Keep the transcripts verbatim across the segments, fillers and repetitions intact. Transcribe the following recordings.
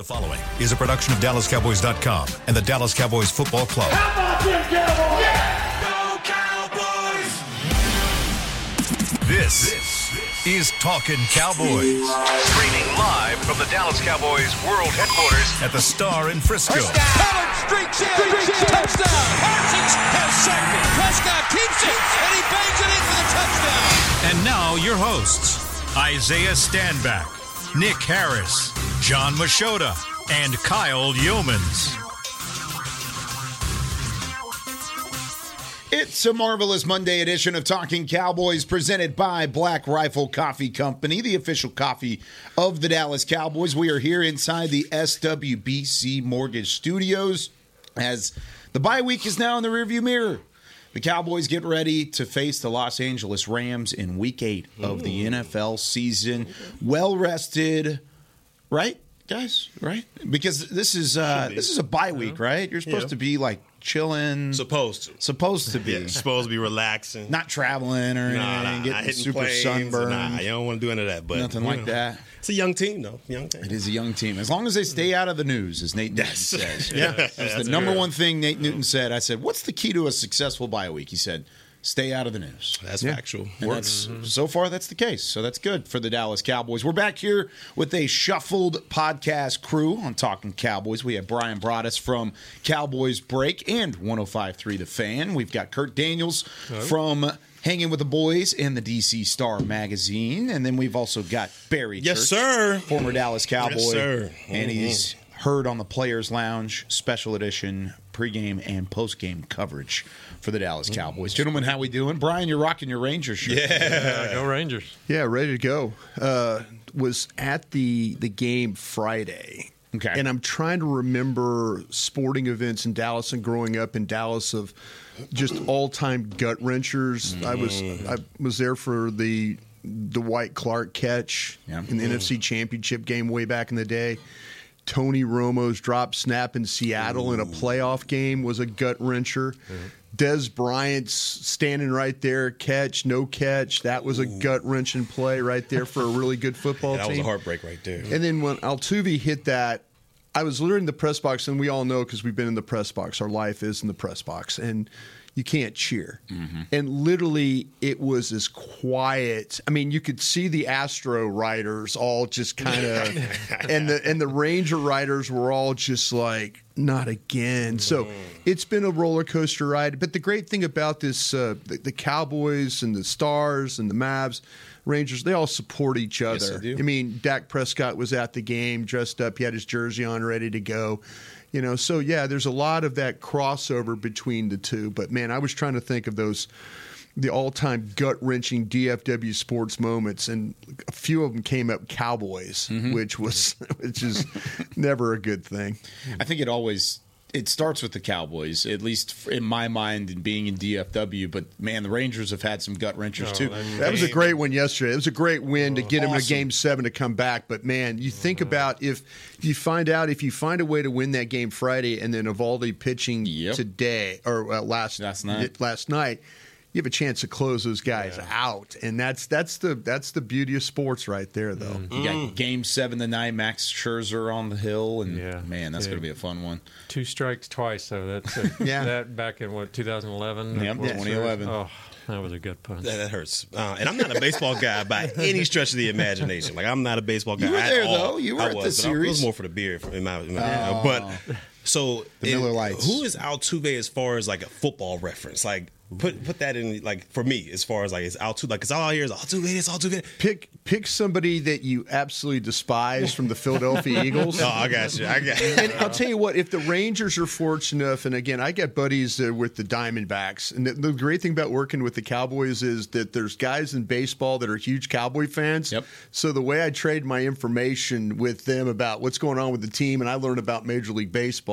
The following is a production of Dallas Cowboys dot com and the Dallas Cowboys Football Club. How about them, Cowboys? Yeah! Go Cowboys! This, this is Talkin' Cowboys. Streaming live from the Dallas Cowboys World Headquarters at the Star in Frisco. Howard streaks in. Streaks in. Touchdown. Parsons has sacked it. Prescott keeps it, and he bangs it in for the touchdown. And now your hosts, Isaiah Stanback, Nick Harris, John Machota, and Kyle Youmans. It's a marvelous Monday edition of Talking Cowboys presented by Black Rifle Coffee Company, the official coffee of the Dallas Cowboys. We are here inside the S W B C Mortgage Studios as the bye week is now in the rearview mirror. The Cowboys get ready to face the Los Angeles Rams in week eight of the N F L season. Well-rested. Right, guys? Right? Because this is uh, be. this is a bye week, yeah. right? You're supposed yeah. to be, like, chilling. Supposed to. Supposed to be. Yeah, supposed to be relaxing. Not traveling or nah, anything. Nah, getting hitting super sunburned. Nah, you don't want to do any of that. But Nothing like know. that. It's a young team, though. Young team. It is a young team. As long as they stay out of the news, as Nate Newton says. yeah. That's the number real. one thing Nate Newton said. I said, what's the key to a successful bye week? He said, stay out of the news. That's yeah. factual. Works. Mm-hmm. So far, that's the case. So that's good for the Dallas Cowboys. We're back here with a shuffled podcast crew on Talking Cowboys. We have Brian Broaddus from Cowboys Break and one oh five point three The Fan. We've got Kurt Daniels oh. from Hanging with the Boys and the D C Star magazine. And then we've also got Barry Church. Yes, sir. Former Dallas Cowboy. Yes, sir. Mm-hmm. And he's heard on the Players' Lounge special edition pregame and postgame coverage for the Dallas Cowboys. Gentlemen, how we doing? Brian, you're rocking your Rangers shirt. Yeah, yeah go Rangers. Yeah, ready to go. Uh, was at the, the game Friday. Okay. And I'm trying to remember sporting events in Dallas and growing up in Dallas of just all-time gut-wrenchers. Mm. I was I was there for the Dwight Clark catch yeah. in the mm. N F C Championship game way back in the day. Tony Romo's drop snap in Seattle Ooh. in a playoff game was a gut-wrencher. Mm. Des Bryant's standing right there, catch, no catch. That was a Ooh. gut-wrenching play right there for a really good football yeah, that team. That was a heartbreak right there. And then when Altuve hit that, I was literally in the press box, and we all know because we've been in the press box. Our life is in the press box, and you can't cheer. Mm-hmm. And literally it was as quiet. I mean, you could see the Astro writers all just kind of – and the and the Ranger writers were all just like, not again. So it's been a roller coaster ride. But the great thing about this uh, – the, the Cowboys and the Stars and the Mavs, Rangers, they all support each other. Yes, they do. I mean, Dak Prescott was at the game dressed up. He had his jersey on ready to go. You know, so, yeah, there's a lot of that crossover between the two. But, man, I was trying to think of those, the all-time gut-wrenching D F W sports moments, and a few of them came up Cowboys, mm-hmm. which was which is never a good thing. I think it always it starts with the Cowboys, at least in my mind and being in D F W. But, man, the Rangers have had some gut-wrenchers, oh, too. That, that was a great one yesterday. It was a great win oh, to get awesome. them to Game seven to come back. But, man, you think mm-hmm. about if you find out, if you find a way to win that game Friday and then Eovaldi pitching yep. today or uh, last, last night, last night, you have a chance to close those guys yeah. out, and that's that's the that's the beauty of sports right there, though. Mm. You got Game Seven tonight, Max Scherzer on the hill, and yeah. man, that's yeah. going to be a fun one. Two strikes twice, though. That's a, yeah. that back in what twenty eleven Yep, twenty eleven Oh, that was a good punch. That, that hurts. Uh, and I'm not a baseball guy by any stretch of the imagination. Like I'm not a baseball guy. You were there at all. though. You were I at was, the series. I was more for the beer in my, in my oh. but. So the Miller Lights. Who is Altuve as far as like a football reference? Like put put that in like for me as far as like it's Altuve. Like because all I hear is Altuve. It's Altuve. Pick pick somebody that you absolutely despise from the Philadelphia Eagles. Oh, I got you. I got you. And I'll tell you what. If the Rangers are fortunate enough, and again, I got buddies uh, with the Diamondbacks, and the, the great thing about working with the Cowboys is that there's guys in baseball that are huge Cowboy fans. Yep. So the way I trade my information with them about what's going on with the team, and I learn about Major League Baseball.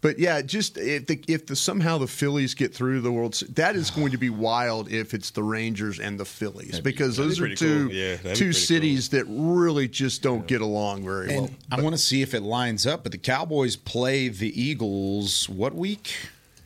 But yeah, just if the, if the somehow the Phillies get through the World Series, that is going to be wild if it's the Rangers and the Phillies that'd because be, those be are two cool. yeah, two cities cool. that really just don't yeah. get along very and well. But I want to see if it lines up. But the Cowboys play the Eagles what week?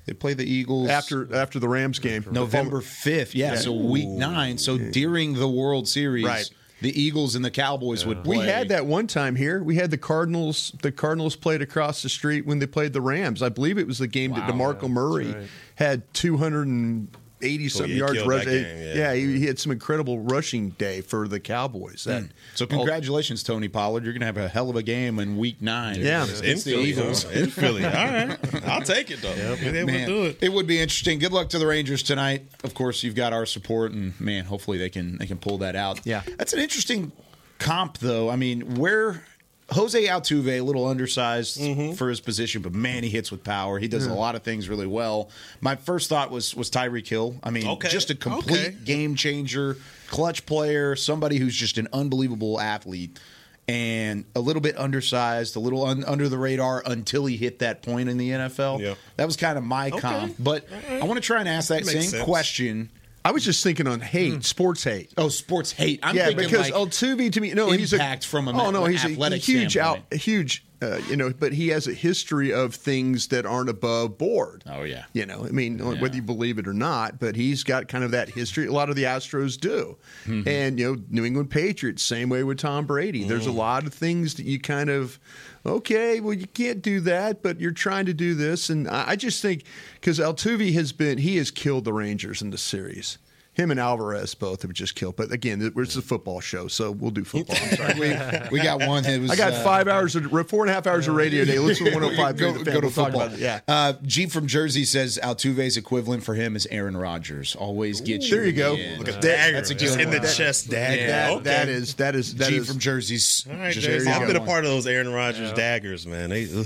They play the Eagles after after the Rams game, November fifth. Yeah, yeah. so week nine. So during the World Series, right. the Eagles and the Cowboys yeah. would play. We had that one time here. We had the Cardinals. The Cardinals played across the street when they played the Rams. I believe it was the game wow, that DeMarco yeah, Murray right. had two hundred eighty-something well, yards rushing. Yeah, yeah he, he had some incredible rushing day for the Cowboys. That, mm. So congratulations, Tony Pollard. You're going to have a hell of a game in Week Nine. Yeah, it's, it's the Eagles in Philly. All right, I'll take it though. Yep. They man, do it. It would be interesting. Good luck to the Rangers tonight. Of course, you've got our support, and man, hopefully they can they can pull that out. Yeah, that's an interesting comp though. I mean, where. Jose Altuve, a little undersized mm-hmm. for his position, but man, he hits with power. He does yeah. a lot of things really well. My first thought was was Tyreek Hill. I mean, okay. just a complete okay. game changer, clutch player, somebody who's just an unbelievable athlete. And a little bit undersized, a little un- under the radar until he hit that point in the N F L. Yep. That was kind of my okay. comp. But right. I want to try and ask that, that same sense. question. I was just thinking on hate, mm. sports hate. Oh, sports hate. I'm yeah, thinking because like Altuve to me, no, he's a from a oh no, he's a huge out, huge, uh, you know, but he has a history of things that aren't above board. Oh yeah, you know, I mean, yeah. whether you believe it or not, but he's got kind of that history. A lot of the Astros do, mm-hmm. and you know, New England Patriots, same way with Tom Brady. Mm. There's a lot of things that you kind of. Okay, well, you can't do that, but you're trying to do this. And I just think because Altuve has been – he has killed the Rangers in the series. Him and Alvarez both have just killed. But, again, it's a football show, so we'll do football. I'm sorry. we, we got one. That was, I got uh, five hours of – four and a half hours of radio day. Listen to one oh five. go, go to we'll football. Yeah. Uh, G from Jersey says Altuve's equivalent for him is Aaron Rodgers. Always get Ooh, you. There you go. Look at that. That's a good one. In the chest dagger. That, okay. that is that is that G is, from Jersey's. All right, Jersey. I've been a part of those Aaron Rodgers yeah. daggers, man. They, no,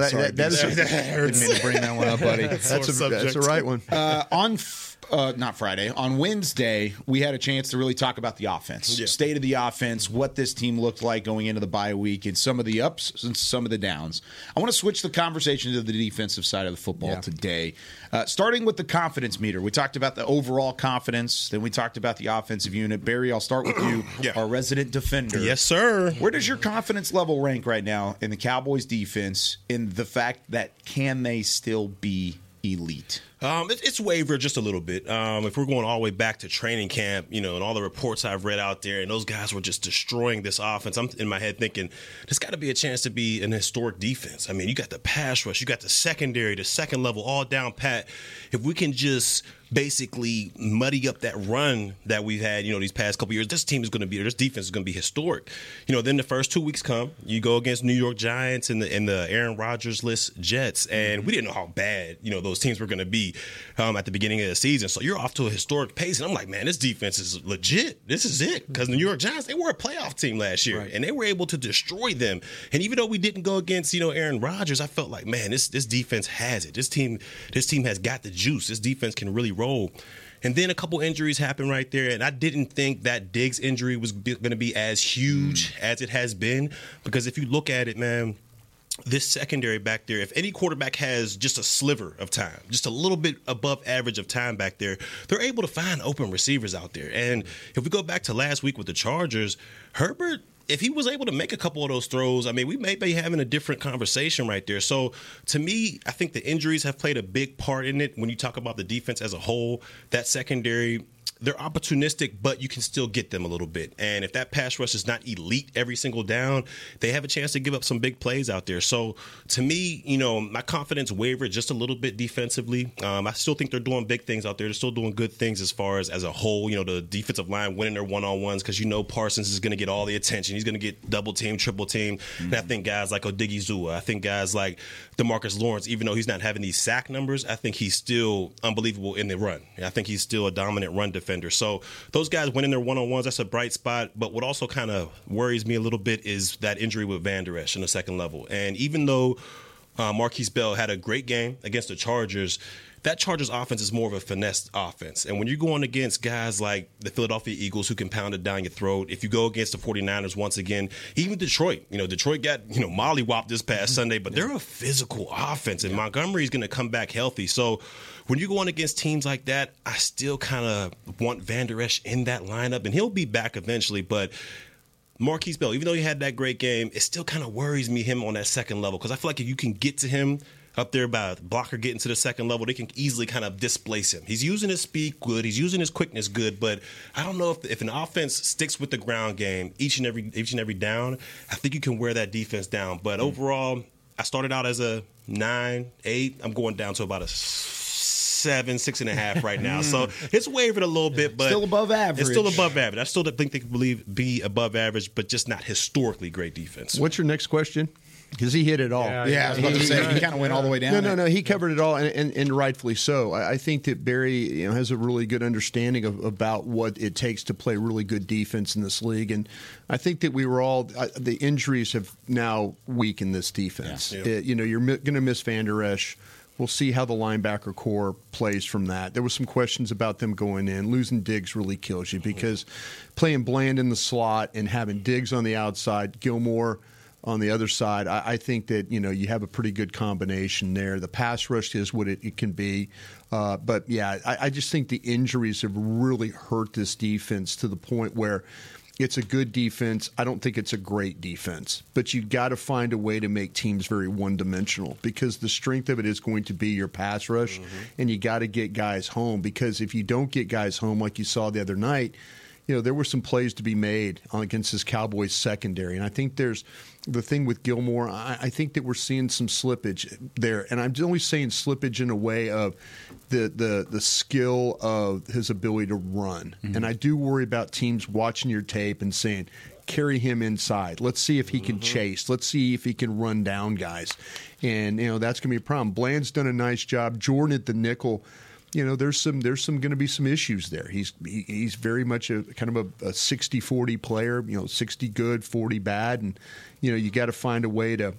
that, sorry, that, that is. That hurts. I didn't mean to bring that one up, buddy. that's, that's, a, that's the right one. Uh, on. F- Uh, not Friday. On Wednesday, we had a chance to really talk about the offense, yeah. state of the offense, what this team looked like going into the bye week, and some of the ups and some of the downs. I want to switch the conversation to the defensive side of the football yeah. today, uh, starting with the confidence meter. We talked about the overall confidence. Then we talked about the offensive unit. Barry, I'll start with you, yeah. our resident defender. Yes, sir. Where does your confidence level rank right now in the Cowboys' defense in the fact that can they still be elite? Um, it, it's wavered just a little bit. Um, if we're going all the way back to training camp, you know, and all the reports I've read out there, and those guys were just destroying this offense. I'm in my head thinking, there's got to be a chance to be an historic defense. I mean, you got the pass rush, you got the secondary, the second level, all down pat. If we can just basically muddy up that run that we've had, you know, these past couple years, this team is going to be, or this defense is going to be historic. You know, then the first two weeks come, you go against New York Giants and the and the Aaron Rodgers-less Jets, and we didn't know how bad, you know, those teams were going to be. Um, at the beginning of the season. So you're off to a historic pace. And I'm like, man, this defense is legit. This is it. Because New York Giants, they were a playoff team last year. Right. And they were able to destroy them. And even though we didn't go against, you know, Aaron Rodgers, I felt like, man, this this defense has it. This team, this team has got the juice. This defense can really roll. And then a couple injuries happened right there, and I didn't think that Diggs injury was going to be as huge mm. as it has been. Because if you look at it, man, this secondary back there, if any quarterback has just a sliver of time, just a little bit above average of time back there, they're able to find open receivers out there. And if we go back to last week with the Chargers, Herbert, if he was able to make a couple of those throws, I mean, we may be having a different conversation right there. So, to me, I think the injuries have played a big part in it. When you talk about the defense as a whole, that secondary, they're opportunistic, but you can still get them a little bit. And if that pass rush is not elite every single down, they have a chance to give up some big plays out there. So, to me, you know, my confidence wavered just a little bit defensively. Um, I still think they're doing big things out there. They're still doing good things as far as as a whole. You know, the defensive line winning their one-on-ones because you know Parsons is going to get all the attention. He's going to get double-teamed, triple-teamed. Mm-hmm. And I think guys like Odigizua, I think guys like DeMarcus Lawrence, even though he's not having these sack numbers, I think he's still unbelievable in the run. I think he's still a dominant run defender. So those guys winning their one-on-ones, that's a bright spot. But what also kind of worries me a little bit is that injury with Vander Esch in the second level. And even though uh, Markquese Bell had a great game against the Chargers, that Chargers offense is more of a finesse offense. And when you're going against guys like the Philadelphia Eagles who can pound it down your throat, if you go against the forty-niners once again, even Detroit, you know, Detroit got, you know, mollywopped this past Sunday, but they're a physical offense, and Montgomery's going to come back healthy. So when you're going against teams like that, I still kind of want Vander Esch in that lineup, and he'll be back eventually, but Markquese Bell, even though he had that great game, it still kind of worries me him on that second level because I feel like if you can get to him, up there by the blocker getting to the second level, they can easily kind of displace him. He's using his speed good. He's using his quickness good. But I don't know if if an offense sticks with the ground game each and every each and every down, I think you can wear that defense down. But mm. overall, I started out as a nine, eight. I'm going down to about a seven, six and a half right now. So it's wavered a little bit, but still above average. It's still above average. I still think they can believe be above average, but just not historically great defense. What's your next question? Because he hit it all. Yeah, yeah I was about he, to say, he, he kind of went yeah. all the way down. No, no, no, he covered it all, and, and, and rightfully so. I, I think that Barry you know, has a really good understanding of, about what it takes to play really good defense in this league, and I think that we were all uh, – the injuries have now weakened this defense. Yeah. It, you know, you're mi- going to miss Vander Esch. We'll see how the linebacker core plays from that. There were some questions about them going in. Losing Diggs really kills you because playing Bland in the slot and having Diggs on the outside, Gilmore – on the other side, I, I think that, you know, you have a pretty good combination there. The pass rush is what it, it can be. Uh, but, yeah, I, I just think the injuries have really hurt this defense to the point where it's a good defense. I don't think it's a great defense. But you've got to find a way to make teams very one-dimensional because the strength of it is going to be your pass rush, mm-hmm. and you got to get guys home because if you don't get guys home like you saw the other night, you know, there were some plays to be made against this Cowboys secondary. And I think there's the thing with Gilmore, I, I think that we're seeing some slippage there. And I'm only saying slippage in a way of the the, the skill of his ability to run. Mm-hmm. And I do worry about teams watching your tape and saying, carry him inside. Let's see if he can mm-hmm. chase. Let's see if he can run down guys. And, you know, that's going to be a problem. Bland's done a nice job. Jourdan at the nickel. You know, there's some there's some going to be some issues there. He's he, he's very much a kind of a, a sixty forty player, you know, sixty good, forty bad. And, you know, you got to find a way to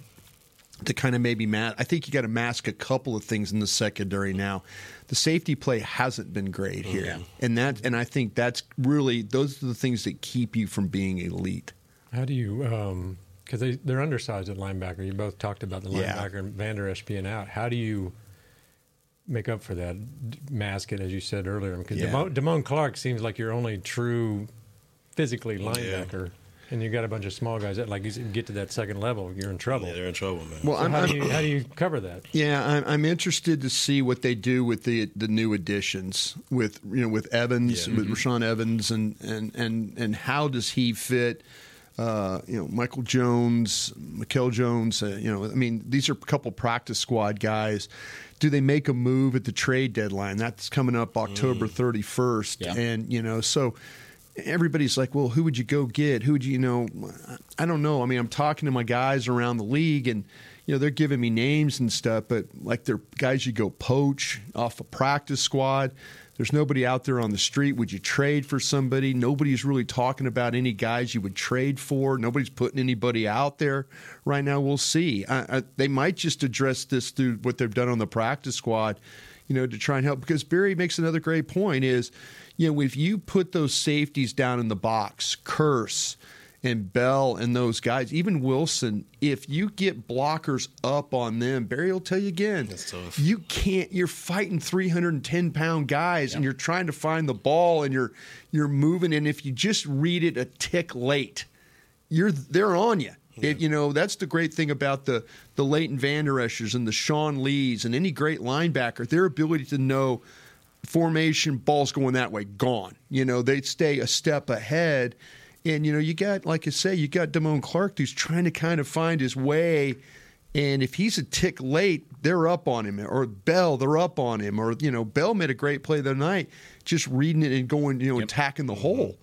to kind of maybe mask. I think you got to mask a couple of things in the secondary now. The safety play hasn't been great here. Yeah. And that and I think that's really those are the things that keep you from being elite. How do you um, – because they, they're undersized at linebacker. You both talked about the linebacker yeah. and Vander Esch being out. How do you – make up for that, mask it, as you said earlier. Because yeah. Damone, Damone Clark seems like your only true physically linebacker, yeah. and you got a bunch of small guys that, like, you get to that second level, you're in trouble. Yeah, they're in trouble, man. Well, so I'm, how, I'm, do you, how do you cover that? Yeah, I'm, I'm interested to see what they do with the the new additions with you know with Evans, yeah. with mm-hmm. Rashaan Evans, and and and and how does he fit? Uh, you know, Michael Jones, Mikel Jones, uh, you know, I mean, these are a couple practice squad guys. Do they make a move at the trade deadline? That's coming up October thirty-first. Yeah. And, you know, so everybody's like, well, who would you go get? Who would you, you know, I don't know. I mean, I'm talking to my guys around the league and, you know, they're giving me names and stuff, but like they're guys you go poach off a practice squad. There's nobody out there on the street. Would you trade for somebody? Nobody's really talking about any guys you would trade for. Nobody's putting anybody out there right now. We'll see. I, I, they might just address this through what they've done on the practice squad, you know, to try and help. Because Barry makes another great point is, you know, if you put those safeties down in the box, Curse and Bell and those guys, even Wilson, if you get blockers up on them, Barry will tell you again, that's tough. You can't, you're fighting three hundred ten pound guys, yep. and you're trying to find the ball and you're you're moving, and if you just read it a tick late, you're they're on you. Yeah. It, you know, that's the great thing about the the Leighton Vander Eschers and the Sean Lees and any great linebacker, their ability to know formation, ball's going that way, gone. You know, they stay a step ahead. And, you know, you got, like I say, you got Damone Clark who's trying to kind of find his way. And if he's a tick late, they're up on him. Or Bell, they're up on him. Or, you know, Bell made a great play the other night, just reading it and going, you know, yep. attacking the hole.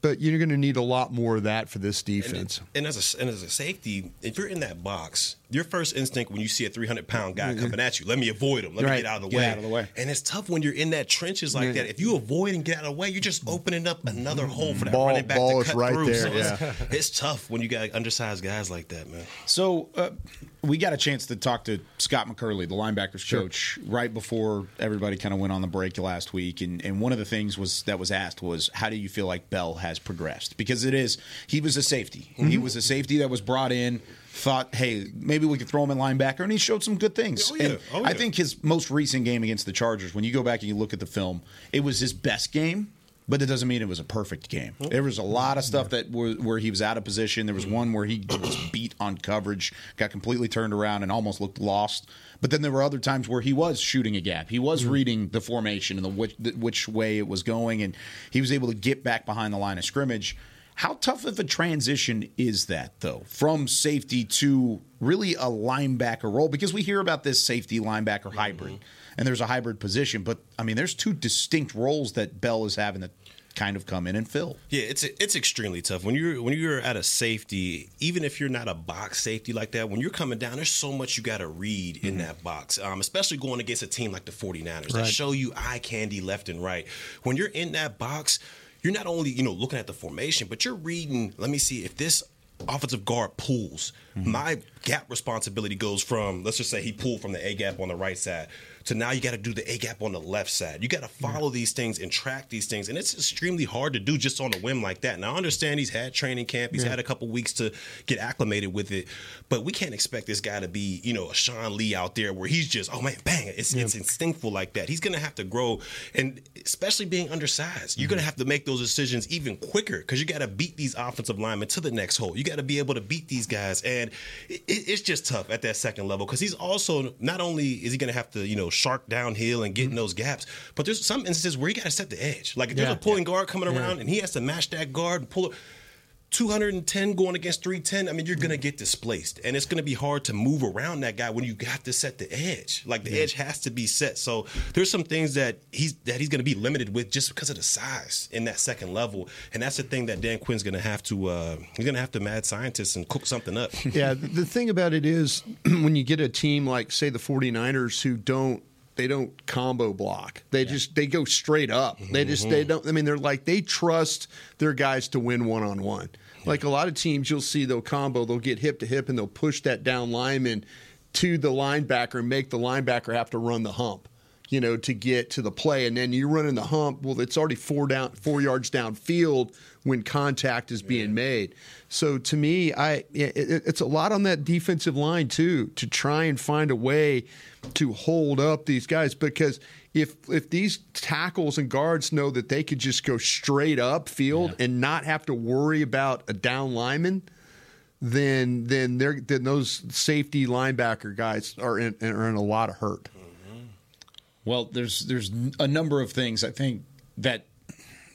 But you're going to need a lot more of that for this defense. And, and, as a, and as a safety, if you're in that box, your first instinct when you see a three hundred pound guy coming at you, let me avoid him. Let right. me get out of the get way. Out of the way. And it's tough when you're in that trenches like yeah. that. If you avoid and get out of the way, you're just opening up another hole for that ball, running back ball to cut is right through. There, so yeah. it's, it's tough when you got undersized guys like that, man. So uh, we got a chance to talk to Scott McCurley, the linebackers sure. coach, right before everybody kind of went on the break last week. And, and one of the things was that was asked was, how do you feel like Bell has progressed? Because it is, he was a safety. Mm-hmm. He was a safety that was brought in. Thought, hey, maybe we could throw him in linebacker, and he showed some good things. Oh, yeah. And oh, yeah. I think his most recent game against the Chargers, when you go back and you look at the film, it was his best game, But that doesn't mean it was a perfect game. There was a lot of stuff that were, where he was out of position. There was one where he was beat on coverage, got completely turned around, and almost looked lost. But then there were other times where he was shooting a gap. He was reading the formation and the which, the, which way it was going, and he was able to get back behind the line of scrimmage. How tough of a transition is that, though, from safety to really a linebacker role? Because we hear about this safety-linebacker hybrid, mm-hmm. and there's a hybrid position. But, I mean, there's two distinct roles that Bell is having that kind of come in and fill. Yeah, it's it's extremely tough. When you're, when you're at a safety, even if you're not a box safety like that, when you're coming down, there's so much you got to read mm-hmm. in that box, um, especially going against a team like the forty-niners. Right. They show you eye candy left and right. When you're in that box, you're not only, you know, looking at the formation, but you're reading, let me see, if this offensive guard pulls, mm-hmm. my gap responsibility goes from, let's just say he pulled from the A-gap on the right side to now you got to do the A-gap on the left side. You got to follow mm-hmm. these things and track these things, and it's extremely hard to do just on a whim like that. Now, I understand he's had training camp. He's yeah. had a couple weeks to get acclimated with it, but we can't expect this guy to be, you know, a Sean Lee out there where he's just, oh, man, bang, it's, yeah. it's instinctful like that. He's going to have to grow, and especially being undersized, you're mm-hmm. going to have to make those decisions even quicker because you got to beat these offensive linemen to the next hole. You got to be able to beat these guys, and it, it's just tough at that second level because he's also, not only is he going to have to, you know, shark downhill and get in those gaps, but there's some instances where you got to set the edge. Like if yeah, there's a pulling yeah. guard coming yeah. around and he has to match that guard and pull it, two hundred ten going against three ten, I mean, you're going to get displaced. And it's going to be hard to move around that guy when you got to set the edge. Like, the yeah. edge has to be set. So there's some things that he's that he's going to be limited with just because of the size in that second level. And that's the thing that Dan Quinn's going to have to uh, – he's going to have to mad scientists and cook something up. Yeah, the thing about it is when you get a team like, say, the forty-niners who don't They don't combo block. They yeah. just they go straight up. Mm-hmm. They just they don't. I mean, they're like they trust their guys to win one on one. Like a lot of teams, you'll see they'll combo, they'll get hip to hip, and they'll push that down lineman to the linebacker and make the linebacker have to run the hump, you know, to get to the play. And then you run in the hump. Well, it's already four down, four yards downfield when contact is being yeah. made. So to me, I it, it's a lot on that defensive line too to try and find a way to hold up these guys, because if if these tackles and guards know that they could just go straight up field yeah. and not have to worry about a down lineman, then then they're then those safety linebacker guys are in, are in a lot of hurt. Mm-hmm. Well, there's there's a number of things I think that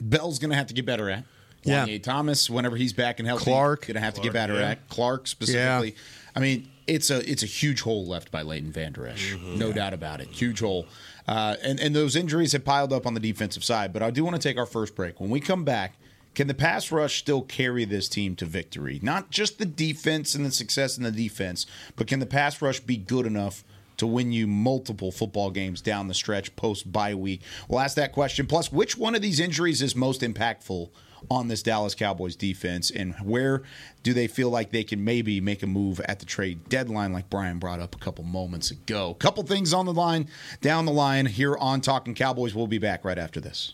Bell's going to have to get better at. Yeah, Wanye Thomas, whenever he's back and healthy, Clark going to have Clark, to get better yeah. at Clark specifically. Yeah. I mean, it's a it's a huge hole left by Leighton Vander Esch, mm-hmm. no yeah. doubt about it. Huge hole, uh, and and those injuries have piled up on the defensive side. But I do want to take our first break. When we come back, can the pass rush still carry this team to victory? Not just the defense and the success in the defense, but can the pass rush be good enough to win you multiple football games down the stretch post-bye week? We'll ask that question. Plus, which one of these injuries is most impactful on this Dallas Cowboys defense, and where do they feel like they can maybe make a move at the trade deadline like Brian brought up a couple moments ago? Couple things on the line, down the line here on Talking Cowboys. We'll be back right after this.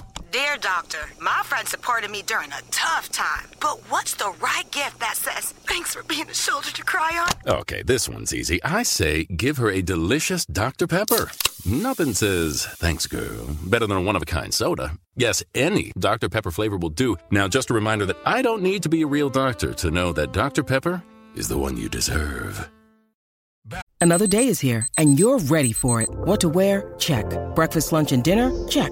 Dear Doctor, my friend supported me during a tough time, but what's the right gift that says, thanks for being a shoulder to cry on? Okay, this one's easy. I say give her a delicious Doctor Pepper. Nothing says, thanks, girl, better than a one-of-a-kind soda. Yes, any Doctor Pepper flavor will do. Now, just a reminder that I don't need to be a real doctor to know that Doctor Pepper is the one you deserve. Another day is here, and you're ready for it. What to wear? Check. Breakfast, lunch, and dinner? Check.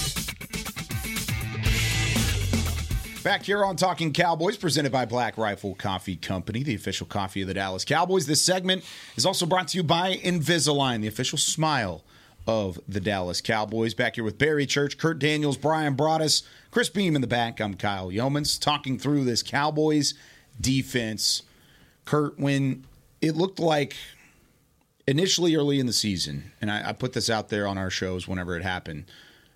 Back here on Talking Cowboys, presented by Black Rifle Coffee Company, the official coffee of the Dallas Cowboys. This segment is also brought to you by Invisalign, the official smile of the Dallas Cowboys. Back here with Barry Church, Kurt Daniels, Brian Broaddus, Chris Beam in the back. I'm Kyle Youmans, talking through this Cowboys defense. Kurt, when it looked like initially early in the season, and I, I put this out there on our shows whenever it happened,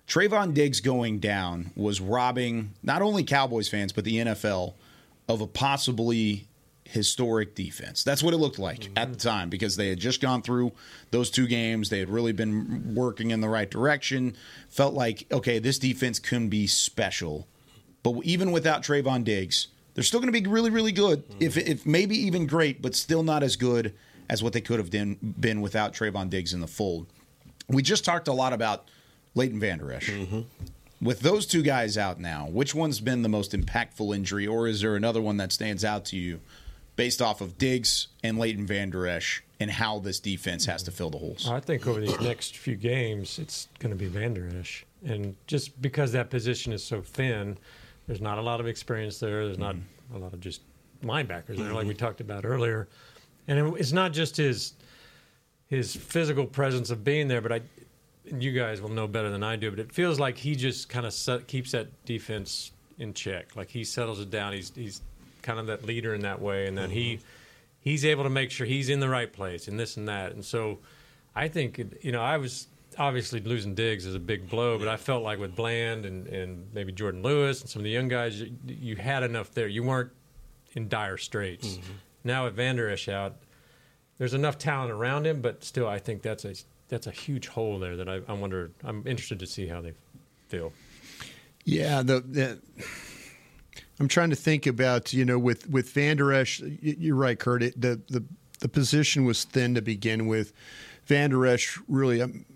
Trayvon Diggs going down was robbing not only Cowboys fans, but the N F L of a possibly historic defense. That's what it looked like mm-hmm. at the time, because they had just gone through those two games. They had really been working in the right direction. Felt like, okay, this defense can be special. But even without Trayvon Diggs, they're still going to be really, really good, mm-hmm. if, if maybe even great, but still not as good as what they could have been, been without Trayvon Diggs in the fold. We just talked a lot about Leighton Vander Esch. Mm-hmm. With those two guys out now, which one's been the most impactful injury, or is there another one that stands out to you based off of Diggs and Leighton Vander Esch and how this defense has to fill the holes? I think over these next few games, it's going to be Vander Esch. And just because that position is so thin, there's not a lot of experience there. There's not mm-hmm. a lot of just linebackers there, mm-hmm. like we talked about earlier. And it's not just his his physical presence of being there, but I – and you guys will know better than I do, but it feels like he just kind of set, keeps that defense in check. Like he settles it down. He's he's kind of that leader in that way, and then mm-hmm. he he's able to make sure he's in the right place and this and that. And so I think, it, you know, I was obviously losing Diggs is a big blow, but I felt like with Bland and, and maybe Jourdan Lewis and some of the young guys, you, you had enough there. You weren't in dire straits. Mm-hmm. Now with Vander Esch out, there's enough talent around him, but still I think that's a – that's a huge hole there that I, I wonder. I'm interested to see how they feel. Yeah, the, the I'm trying to think about, you know, with with Vander Esch. You're right, Kurt. It, the the the position was thin to begin with. Vander Esch really. I'm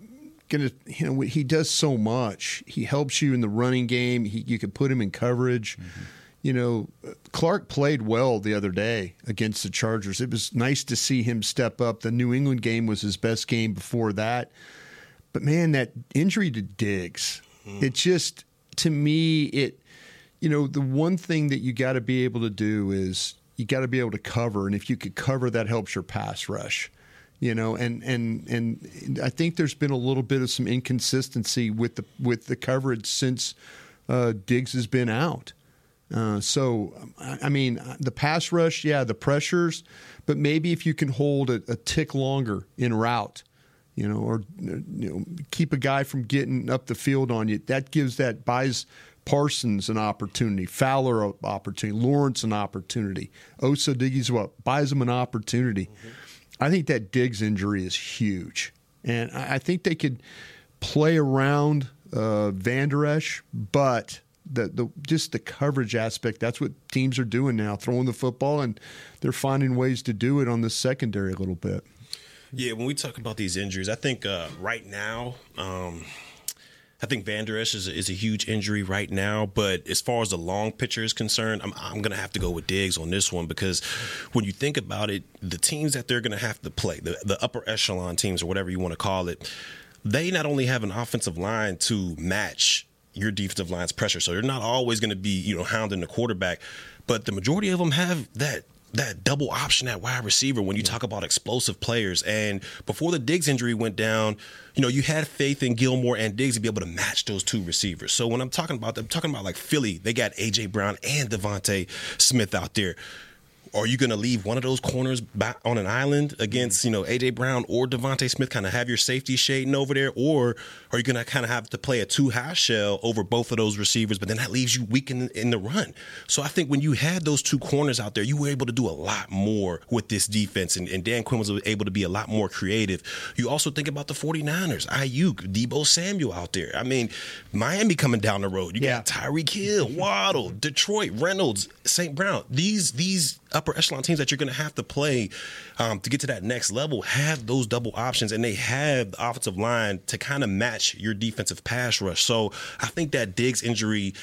gonna, you know, he does so much. He helps you in the running game. He, you could put him in coverage. Mm-hmm. You know, Clark played well the other day against the Chargers. It was nice to see him step up. The New England game was his best game before that. But, man, that injury to Diggs, mm-hmm. it just, to me, it, you know, the one thing that you got to be able to do is you got to be able to cover. And if you could cover, that helps your pass rush. You know, and, and and I think there's been a little bit of some inconsistency with the, with the coverage since uh, Diggs has been out. Uh, so, I mean, the pass rush, yeah, the pressures, but maybe if you can hold a, a tick longer in route, you know, or you know, keep a guy from getting up the field on you, that gives that buys Parsons an opportunity, Fowler an opportunity, Lawrence an opportunity, Osa Diggs what buys him an opportunity. Mm-hmm. I think that Diggs injury is huge, and I, I think they could play around uh, Vander Esch, but. The, the just the coverage aspect, that's what teams are doing now, throwing the football, and they're finding ways to do it on the secondary a little bit. Yeah, when we talk about these injuries, I think uh, right now, um, I think Vander Esch is, is a huge injury right now. But as far as the long pitcher is concerned, I'm, I'm going to have to go with Diggs on this one, because when you think about it, the teams that they're going to have to play, the, the upper echelon teams or whatever you want to call it, they not only have an offensive line to match your defensive line's pressure. So they're not always going to be, you know, hounding the quarterback, but the majority of them have that that double option at wide receiver when you yeah. talk about explosive players. And before the Diggs injury went down, you know, you had faith in Gilmore and Diggs to be able to match those two receivers. So when I'm talking about them, I'm talking about like Philly, they got A J. Brown and Devontae Smith out there. Are you going to leave one of those corners on an island against, you know, A J. Brown or Devontae Smith, kind of have your safety shading over there? Or are you going to kind of have to play a two-high shell over both of those receivers, but then that leaves you weak in, in the run? So I think when you had those two corners out there, you were able to do a lot more with this defense, and, and Dan Quinn was able to be a lot more creative. You also think about the 49ers, Ayuk, Deebo Samuel out there. I mean, Miami coming down the road. You yeah. got Tyreek Hill, Waddle, Detroit, Reynolds, Saint Brown. These, these – upper echelon teams that you're going to have to play um, to get to that next level have those double options, and they have the offensive line to kind of match your defensive pass rush. So I think that Diggs injury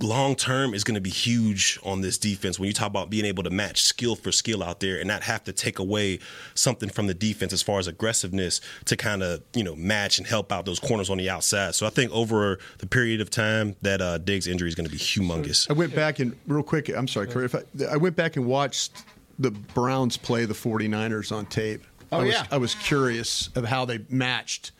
long term is going to be huge on this defense when you talk about being able to match skill for skill out there and not have to take away something from the defense as far as aggressiveness to kind of, you know, match and help out those corners on the outside. So I think over the period of time that uh, Diggs injury is going to be humongous. I went back and real quick, I'm sorry, Curry, if I, I went back and watched the Browns play the 49ers on tape. Oh, I was, yeah. I was curious of how they matched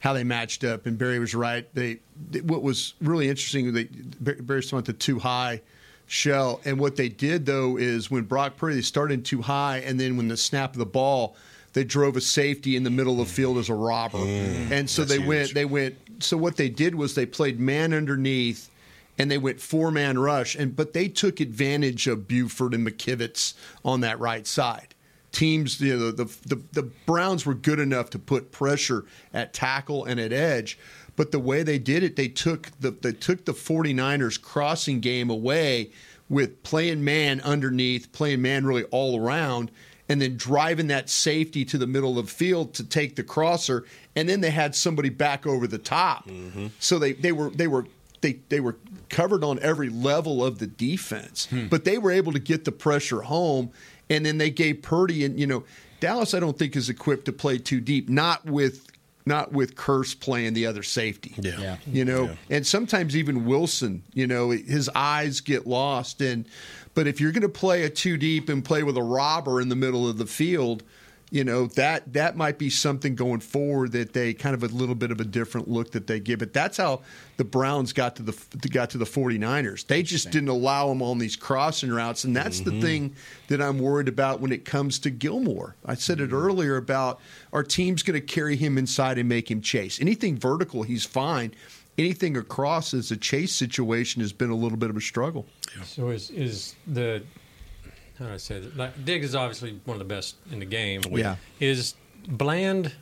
how they matched up, and Barry was right. They, they what was really interesting, they Barry's talking about the too high shell, and what they did though is when Brock Purdy, they started too high, and then when the snap of the ball, they drove a safety in the middle of the field as a robber, mm, and so they huge. went they went. So what they did was they played man underneath, and they went four man rush, and but they took advantage of Buford and McKivitz on that right side. Teams, you know, the, the the Browns were good enough to put pressure at tackle and at edge, but the way they did it, they took the they took the 49ers crossing game away with playing man underneath, playing man really all around, and then driving that safety to the middle of the field to take the crosser, and then they had somebody back over the top. Mm-hmm. So they, they were they were they they were covered on every level of the defense, hmm. but they were able to get the pressure home. And then they gave Purdy, and you know, Dallas I don't think is equipped to play too deep, not with not with Curse playing the other safety. Yeah. yeah. You know, yeah. and sometimes even Wilson, you know, his eyes get lost, and but if you're going to play a two deep and play with a robber in the middle of the field, you know, that that might be something going forward that they kind of a little bit of a different look that they give. But that's how the Browns got to the got to the 49ers. They just didn't allow them on these crossing routes, and that's mm-hmm. the thing that I'm worried about when it comes to Gilmore. I said it mm-hmm. earlier about our team's going to carry him inside and make him chase. Anything vertical, he's fine. Anything across as a chase situation has been a little bit of a struggle. Yeah. So is is the How do I say that? Like, Diggs is obviously one of the best in the game. Yeah. Is Bland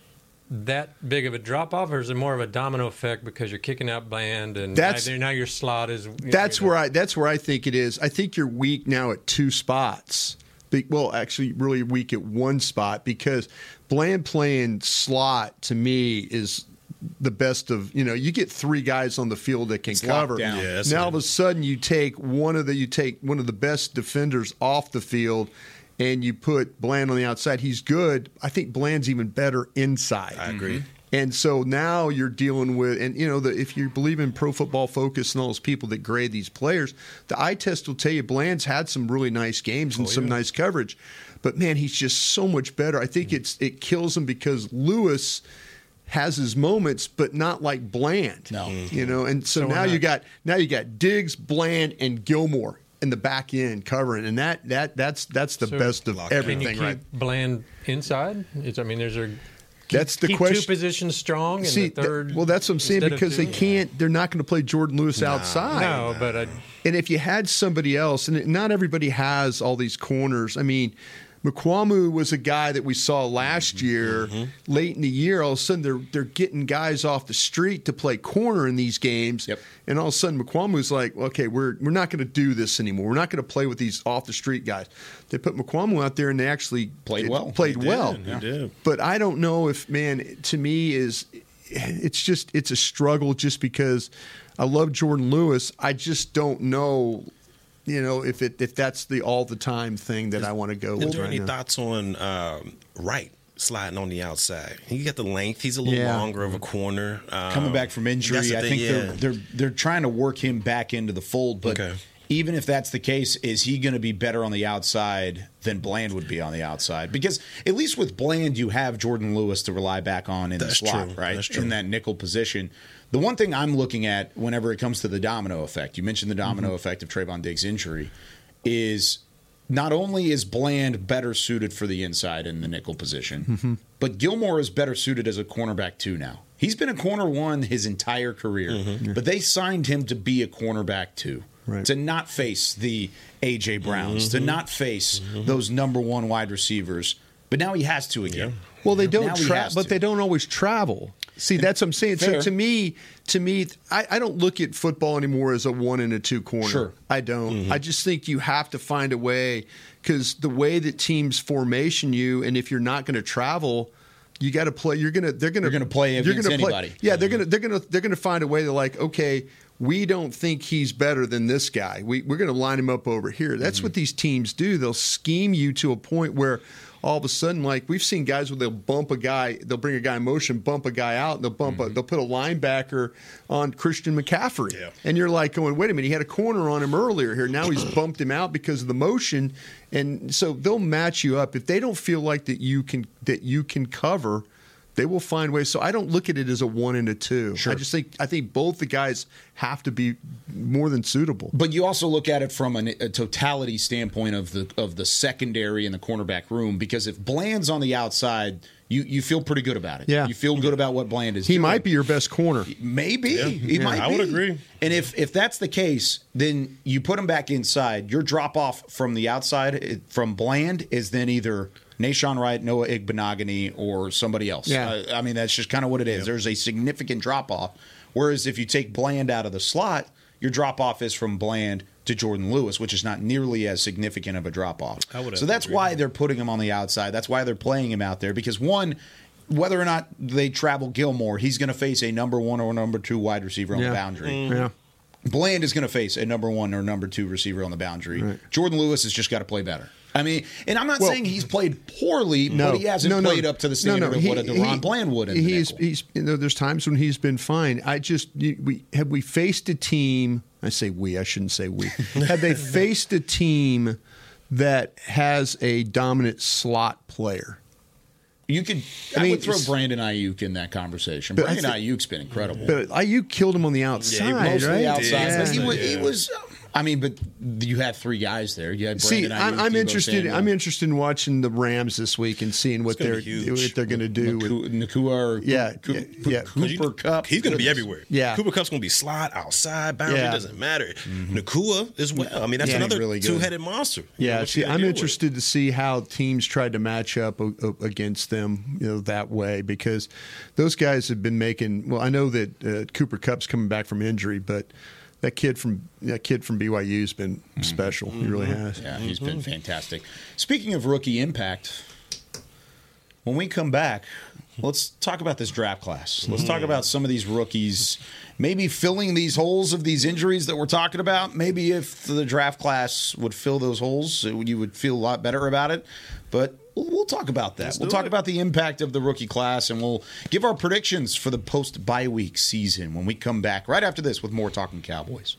that big of a drop-off, or is it more of a domino effect because you're kicking out Bland and that's, now your slot is... That's you know, where I That's where I think it is. I think you're weak now at two spots. Well, actually, really weak at one spot because Bland playing slot, to me, is... the best of, you know, you get three guys on the field that can it's cover. Yeah, now all of a sudden you take one of the you take one of the best defenders off the field and you put Bland on the outside. He's good. I think Bland's even better inside. I agree. Mm-hmm. And so now you're dealing with, and you know, the, if you believe in Pro Football Focus and all those people that grade these players, the eye test will tell you Bland's had some really nice games and oh, some yeah. nice coverage. But man, he's just so much better. I think mm-hmm. it's it kills him because Lewis has his moments, but not like Bland. No, mm-hmm. you know, and so, so now you got now you got Diggs, Bland, and Gilmore in the back end covering, and that that that's that's the so best of everything. Can you keep right? Bland inside? It's, I mean, there's a keep, that's the keep question. Two positions strong. And See, the third that, well, that's what I'm saying because they can't. They're not going to play Jourdan Lewis no, outside. No, no. but I, and if you had somebody else, and not everybody has all these corners. I mean. McQuamu was a guy that we saw last year, mm-hmm. late in the year. All of a sudden, they're they're getting guys off the street to play corner in these games, yep. and all of a sudden, McQuamu's like, "Okay, we're we're not going to do this anymore. We're not going to play with these off the street guys." They put McQuamu out there, and they actually played well. Played they well. Did, yeah. they did. But I don't know if, man, to me is it's just it's a struggle just because I love Jourdan Lewis. I just don't know. You know, if it if that's the all the time thing that I want to go with. Is there any thoughts on um, Wright sliding on the outside? He got the length. He's a little yeah. longer of a corner. Um, Coming back from injury, I think yeah. they're they're they're trying to work him back into the fold. But okay. even if that's the case, is he going to be better on the outside than Bland would be on the outside? Because at least with Bland, you have Jourdan Lewis to rely back on in that's the slot, true. Right? That's true. In that nickel position. The one thing I'm looking at whenever it comes to the domino effect, you mentioned the domino mm-hmm. effect of Trayvon Diggs' injury, is not only is Bland better suited for the inside in the nickel position, mm-hmm. but Gilmore is better suited as a cornerback two now. He's been a corner one his entire career, mm-hmm. but they signed him to be a cornerback two. Right. To not face the A J Browns, mm-hmm. to not face mm-hmm. those number one wide receivers, but now he has to again. Yeah. Well, they don't, tra- but to. they don't always travel. See, and that's what I'm saying. Fair. So to me, to me, I, I don't look at football anymore as a one and a two corner. Sure. I don't. Mm-hmm. I just think you have to find a way, because the way that teams formation you, and if you're not going to travel, you got to play. You're gonna. They're gonna. You're gonna play against gonna anybody. Play, yeah, mm-hmm. they're gonna. They're gonna. They're gonna find a way to like. Okay, we don't think he's better than this guy. We, we're gonna line him up over here. That's mm-hmm. what these teams do. They'll scheme you to a point where, all of a sudden, like we've seen guys where they'll bump a guy, they'll bring a guy in motion, bump a guy out, and they'll bump. Mm-hmm. A, they'll put a linebacker on Christian McCaffrey, yeah. and you're like going, "Wait a minute, he had a corner on him earlier here. Now he's bumped him out because of the motion." And so they'll match you up if they don't feel like that you can that you can cover. They will find ways. So I don't look at it as a one and a two. Sure. I just think I think both the guys have to be more than suitable. But you also look at it from an, a totality standpoint of the of the secondary and the cornerback room, because if Bland's on the outside, you, you feel pretty good about it. Yeah. You feel good about what Bland is he doing. He might be your best corner. Maybe. Yeah. He yeah, might I be. I would agree. And if, if that's the case, then you put him back inside. Your drop-off from the outside from Bland is then either – Nashawn Wright, Noah Igbenogany, or somebody else. Yeah. I, I mean, that's just kind of what it is. Yep. There's a significant drop-off. Whereas if you take Bland out of the slot, your drop-off is from Bland to Jourdan Lewis, which is not nearly as significant of a drop-off. So that's why they're putting him on the outside. That's why they're playing him out there. Because, one, whether or not they travel Gilmore, he's going to face a number one or number two wide receiver on yeah. the boundary. Mm. Yeah. Bland is going to face a number one or number two receiver on the boundary. Right. Jourdan Lewis has just got to play better. I mean, and I'm not well, saying he's played poorly, no, but he hasn't no, no, played up to the standard no, no, he, of what a Deron he, Bland would. In he's, the he's, you know, there's times when he's been fine. I just we have we faced a team. I say we. I shouldn't say we. Have they faced a team that has a dominant slot player? You could. I, I mean, would throw Brandon Ayuk in that conversation. Brandon Ayuk's been incredible. But Ayuk killed him on the outside, yeah, he right? The outside. Yeah. But he was. Yeah. He was I mean, but you had three guys there. You had Brandon. See, I'm, I'm interested. Samuel. I'm interested in watching the Rams this week and seeing what they're what they're going to do Nakua, with Nakua or yeah, Cooper, yeah, Cooper, yeah. Cooper Kupp. He's going to be everywhere. Yeah, Cooper Kupp's going to be slot outside boundary. Yeah. It doesn't matter. Mm-hmm. Nakua as well. I mean, that's yeah, another really two-headed monster. Yeah, see, I'm interested with. to see how teams tried to match up o- o- against them, you know, that way, because those guys have been making. Well, I know that uh, Cooper Kupp's coming back from injury, but. That kid from that kid from B Y U's been mm-hmm. special. He really has. Yeah, he's mm-hmm. been fantastic. Speaking of rookie impact, when we come back, let's talk about this draft class. Let's mm-hmm. talk about some of these rookies, maybe filling these holes of these injuries that we're talking about. Maybe if the draft class would fill those holes, it, you would feel a lot better about it. But we'll talk about that. Let's we'll talk it. about the impact of the rookie class, and we'll give our predictions for the post-bye week season when we come back right after this with more Talking Cowboys.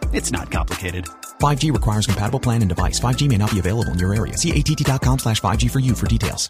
It's not complicated. five G requires compatible plan and device. five G may not be available in your area. See A T T dot com slash five G for you for details.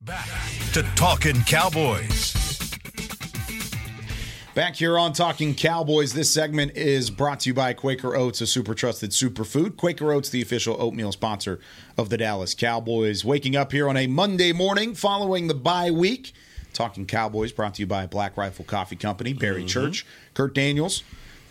Back to Talkin' Cowboys. Back here on Talking Cowboys, this segment is brought to you by Quaker Oats, a super trusted superfood. Quaker Oats, the official oatmeal sponsor of the Dallas Cowboys. Waking up here on a Monday morning following the bye week. Talking Cowboys brought to you by Black Rifle Coffee Company, Barry mm-hmm. Church, Kurt Daniels,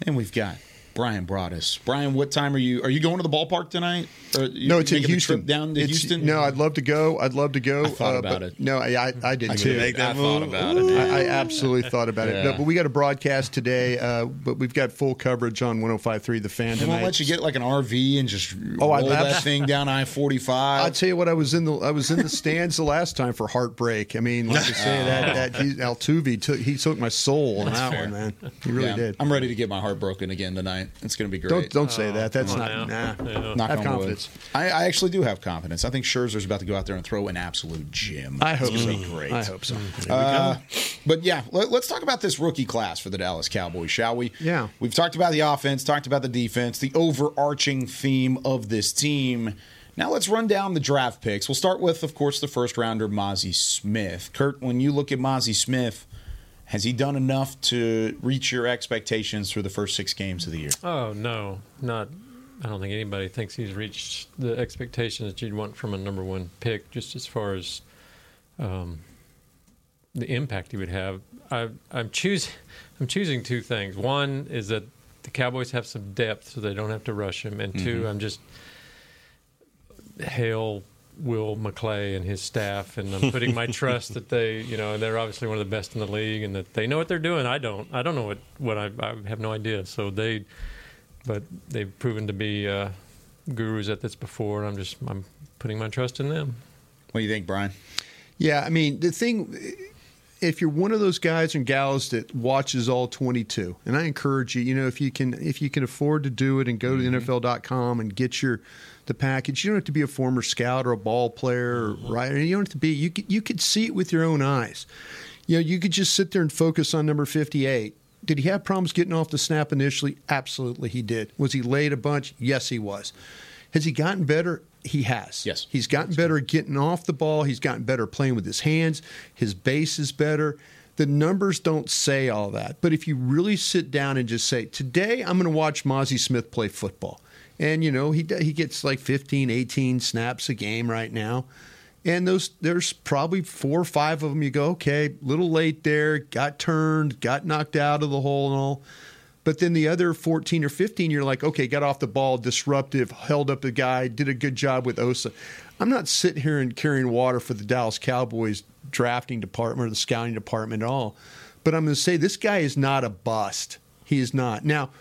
and we've got Brian Broaddus. Brian, what time are you? Are you going to the ballpark tonight? Or no, it's in Houston. Trip down to it's, Houston. No, I'd love to go. I'd love to go. I thought uh, about it. No, I, I, I didn't. I, too. Make that I thought about Ooh. it. I, I absolutely thought about yeah. it. No, but we got a broadcast today. Uh, but we've got full coverage on one oh five point three The Fan tonight. I'll let you get like an R V and just oh, roll I that thing down I forty-five. I tell you what, I was in the I was in the stands the last time for Heartbreak. I mean, like I say, that that he, Altuve took he took my soul on That's that fair. one, man. He really yeah, did. I'm ready to get my heart broken again tonight. It's going to be great. Don't, don't say that. That's oh, not. Nah. Yeah. Knock have on confidence. Wood. I, I actually do have confidence. I think Scherzer's about to go out there and throw an absolute gem. I hope it's so. Be great. I hope so. Uh, but yeah, let, let's talk about this rookie class for the Dallas Cowboys, shall we? Yeah. We've talked about the offense, talked about the defense, the overarching theme of this team. Now let's run down the draft picks. We'll start with, of course, the first rounder, Mozzie Smith. Kurt, when you look at Mozzie Smith, has he done enough to reach your expectations through the first six games of the year? Oh, no. Not. I don't think anybody thinks he's reached the expectations that you'd want from a number one pick, just as far as um, the impact he would have. I, I'm, choos- I'm choosing two things. One is that the Cowboys have some depth, so they don't have to rush him. And two, mm-hmm. I'm just hail Will McClay and his staff, and I'm putting my trust that they, you know, they're obviously one of the best in the league, and that they know what they're doing. I don't. I don't know what, what I, I have no idea. So they, but they've proven to be uh, gurus at this before, and I'm just, I'm putting my trust in them. What do you think, Brian? Yeah, I mean, the thing, if you're one of those guys and gals that watches all twenty-two, and I encourage you, you know, if you can, if you can afford to do it and go mm-hmm. to N F L dot com and get your the package. You don't have to be a former scout or a ball player, mm-hmm. right? You don't have to be. You could, you could see it with your own eyes. You know, you could just sit there and focus on number fifty-eight. Did he have problems getting off the snap initially? Absolutely, he did. Was he late a bunch? Yes, he was. Has he gotten better? He has. Yes. He's gotten That's better good. getting off the ball. He's gotten better playing with his hands. His base is better. The numbers don't say all that. But if you really sit down and just say, today I'm going to watch Mozzie Smith play football. And, you know, he he gets like fifteen, eighteen snaps a game right now. And those there's probably four or five of them you go, okay, little late there, got turned, got knocked out of the hole and all. But then the other fourteen or fifteen, you're like, okay, got off the ball, disruptive, held up the guy, did a good job with Osa. I'm not sitting here and carrying water for the Dallas Cowboys drafting department or the scouting department at all. But I'm going to say this guy is not a bust. He is not. Now,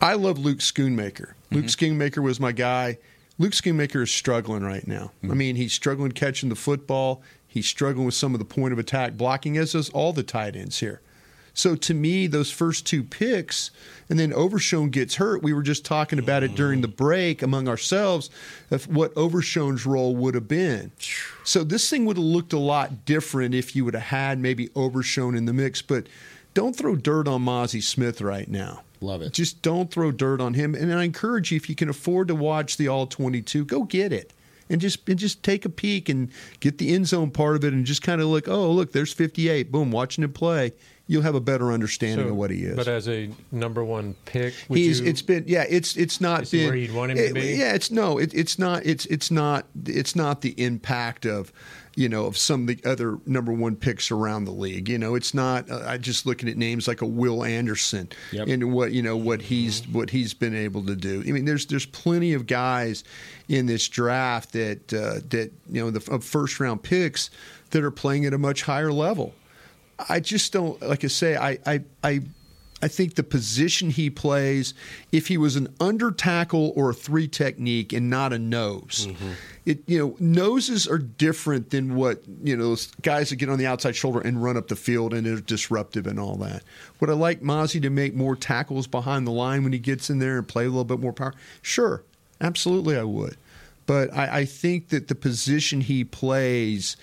I love Luke Schoonmaker. Luke Schoonmaker was my guy. Luke Schoonmaker is struggling right now. Mm-hmm. I mean, he's struggling catching the football. He's struggling with some of the point of attack blocking, as does all the tight ends here. So to me, those first two picks, and then Overshone gets hurt. We were just talking about it during the break among ourselves of what Overshone's role would have been. So this thing would have looked a lot different if you would have had maybe Overshone in the mix. But don't throw dirt on Mozzie Smith right now. Love it. Just don't throw dirt on him. And I encourage you, if you can afford to watch the All twenty-two, go get it. And just and just take a peek and get the end zone part of it and just kind of look, oh, look, there's fifty-eight. Boom, watching him play. You'll have a better understanding so, of what he is. But as a number one pick, would he's you, it's been yeah, it's it's not is been where you'd want him it, to be. Yeah, it's no, it, it's not it's it's not it's not the impact of, you know, of some of the other number one picks around the league. You know, it's not. Uh, I just looking at names like a Will Anderson yep. and what you know what he's what he's been able to do. I mean, there's there's plenty of guys in this draft that uh, that you know the of first round picks that are playing at a much higher level. I just don't, like I say, I, I I I think the position he plays, if he was an under tackle or a three technique and not a nose, mm-hmm. it you know, noses are different than what, you know, those guys that get on the outside shoulder and run up the field and they're disruptive and all that. Would I like Mozzie to make more tackles behind the line when he gets in there and play a little bit more power? Sure, absolutely I would. But I, I think that the position he plays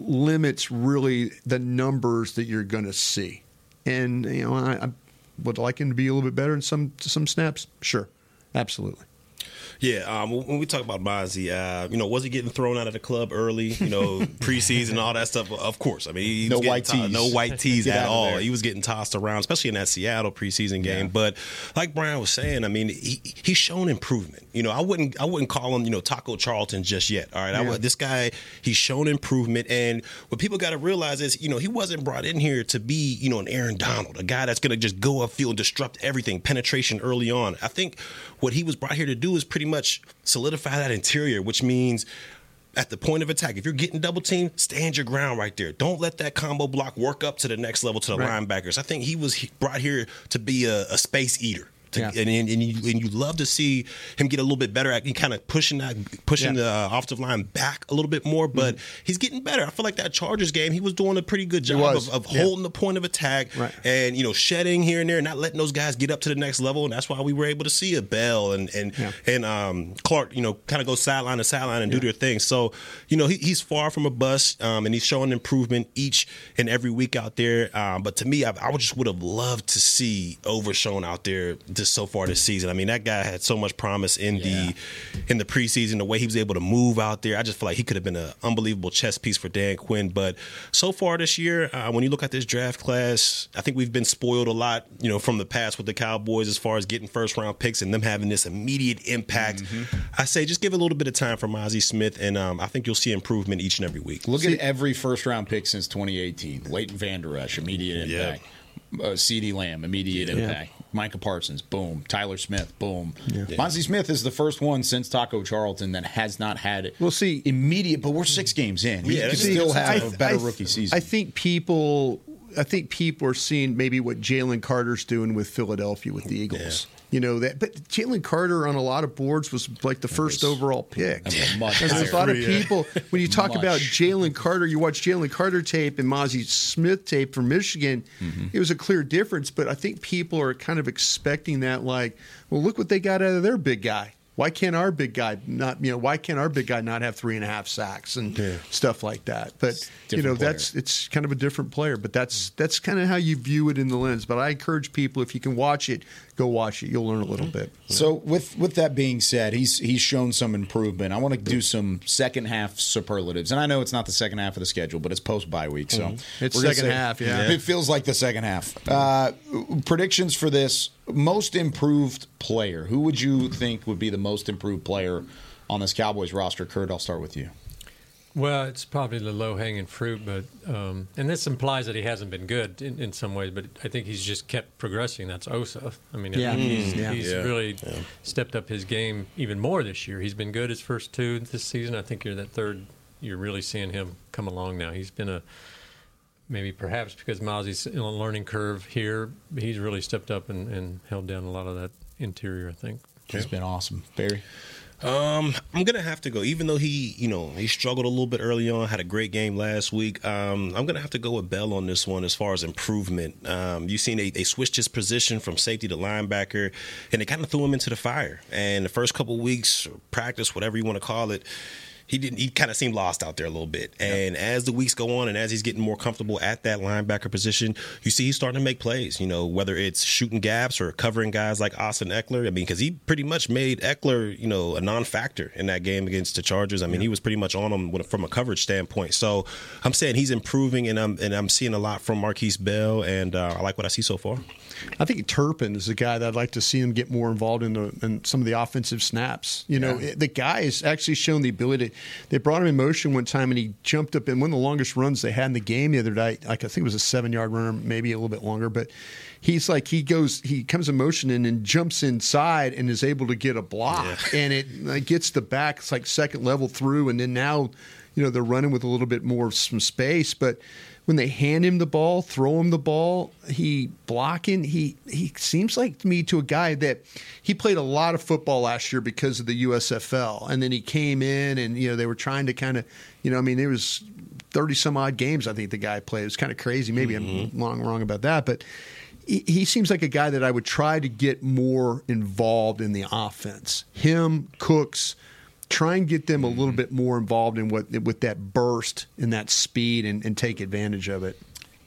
limits really the numbers that you're going to see. And, you know, I, I would like him to be a little bit better in some some snaps. Sure. Absolutely. Yeah, um, when we talk about Mozzie, uh, you know, was he getting thrown out of the club early, you know, preseason, all that stuff? Of course. I mean, he no, white t- no white tees at all. He was getting tossed around, especially in that Seattle preseason game. Yeah. But like Brian was saying, I mean, he, he's shown improvement. You know, I wouldn't I wouldn't call him, you know, Taco Charlton just yet. All right. Yeah. I, this guy, he's shown improvement. And what people got to realize is, you know, he wasn't brought in here to be, you know, an Aaron Donald, a guy that's going to just go upfield, disrupt everything, penetration early on. I think what he was brought here to do is pretty much solidify that interior, which means at the point of attack, if you're getting double teamed, stand your ground right there. Don't let that combo block work up to the next level to the right. linebackers. I think he was brought here to be a, a space eater. To, yeah. and, and, and, you, and you love to see him get a little bit better at kind of pushing that, pushing yeah. the uh, offensive line back a little bit more, but mm-hmm. he's getting better. I feel like that Chargers game, he was doing a pretty good job of, of yeah. holding the point of attack right. and, you know, shedding here and there and not letting those guys get up to the next level, and that's why we were able to see a Bell and and, yeah. and um, Clark, you know, kind of go sideline to sideline and yeah. do their thing. So, you know, he, he's far from a bust, um, and he's showing improvement each and every week out there. Um, but to me, I, I just would have loved to see Overshone out there just so far this season. I mean, that guy had so much promise in yeah. the in the preseason, the way he was able to move out there. I just feel like he could have been an unbelievable chess piece for Dan Quinn. But so far this year, uh, when you look at this draft class, I think we've been spoiled a lot, you know, from the past with the Cowboys as far as getting first-round picks and them having this immediate impact. Mm-hmm. I say just give a little bit of time for Mozzie Smith, and um, I think you'll see improvement each and every week. Look see, at every first-round pick since twenty eighteen. Leighton Vander Esch, immediate impact. Yeah. Uh, CeeDee Lamb, immediate yeah. impact. Micah Parsons, boom. Tyler Smith, boom. Yeah. Yeah. Mozzie Smith is the first one since Taco Charlton that has not had it. We'll see immediate, but we're six games in. We yeah, could still have th- a better th- rookie season. I think people, I think people are seeing maybe what Jalen Carter's doing with Philadelphia with the Eagles. Yeah. You know that, but Jalen Carter on a lot of boards was like the first was, overall pick. Much and there's a lot of people when you talk much. about Jalen Carter, you watch Jalen Carter tape and Mozzie Smith tape from Michigan. Mm-hmm. It was a clear difference, but I think people are kind of expecting that. Like, well, look what they got out of their big guy. Why can't our big guy not? You know, why can't our big guy not have three and a half sacks and yeah. stuff like that? But you know, player. that's it's kind of a different player. But that's that's kind of how you view it in the lens. But I encourage people, if you can watch it, go watch it. You'll learn a little bit. So with, with that being said, he's he's shown some improvement. I want to do some second half superlatives, and I know it's not the second half of the schedule, but it's post bye week, so mm-hmm. it's second say, half. Yeah, it feels like the second half. Uh, predictions for this most improved player. Who would you think would be the most improved player on this Cowboys roster? Kurt, I'll start with you. Well, it's probably the low hanging fruit, but um, and this implies that he hasn't been good in, in some ways, but I think he's just kept progressing. That's Osa. I mean, yeah. I mean, he's, yeah. he's yeah. really yeah. stepped up his game even more this year. He's been good his first two this season. I think you're that third. You're really seeing him come along now. He's been a maybe perhaps because Mozzie's in a learning curve here. He's really stepped up and, and held down a lot of that interior, I think. He's yeah. been awesome. Barry? Um, I'm gonna have to go. Even though he, you know, he struggled a little bit early on, had a great game last week. Um, I'm gonna have to go with Bell on this one as far as improvement. Um, you've seen they, they switched his position from safety to linebacker, and they kind of threw him into the fire. And the first couple weeks, practice, whatever you want to call it, he didn't. He kind of seemed lost out there a little bit. And yep. as the weeks go on, and as he's getting more comfortable at that linebacker position, you see he's starting to make plays. You know, whether it's shooting gaps or covering guys like Austin Eckler. I mean, because he pretty much made Eckler, you know, a non-factor in that game against the Chargers. I mean, yep. he was pretty much on him from a coverage standpoint. So I'm saying he's improving, and I'm and I'm seeing a lot from Markquese Bell, and uh, I like what I see so far. I think Turpin is the guy that I'd like to see him get more involved in, the, in some of the offensive snaps. You know, yeah. the guy has actually shown the ability. They brought him in motion one time, and he jumped up. And one of the longest runs they had in the game the other night, like I think it was a seven-yard run, maybe a little bit longer. But he's like he goes, he comes in motion and then jumps inside and is able to get a block, yeah. and it like, gets the back. It's like second level through, and then now, you know, they're running with a little bit more some space, but. When they hand him the ball, throw him the ball, he blocking. He he seems like to me to a guy that he played a lot of football last year because of the U S F L, and then he came in and you know they were trying to kind of you know I mean there was thirty some odd games I think the guy played. It was kind of crazy. Maybe mm-hmm. I'm long wrong about that, but he, he seems like a guy that I would try to get more involved in the offense. Him, Cooks. Try and get them a little bit more involved in what with that burst and that speed and, and take advantage of it.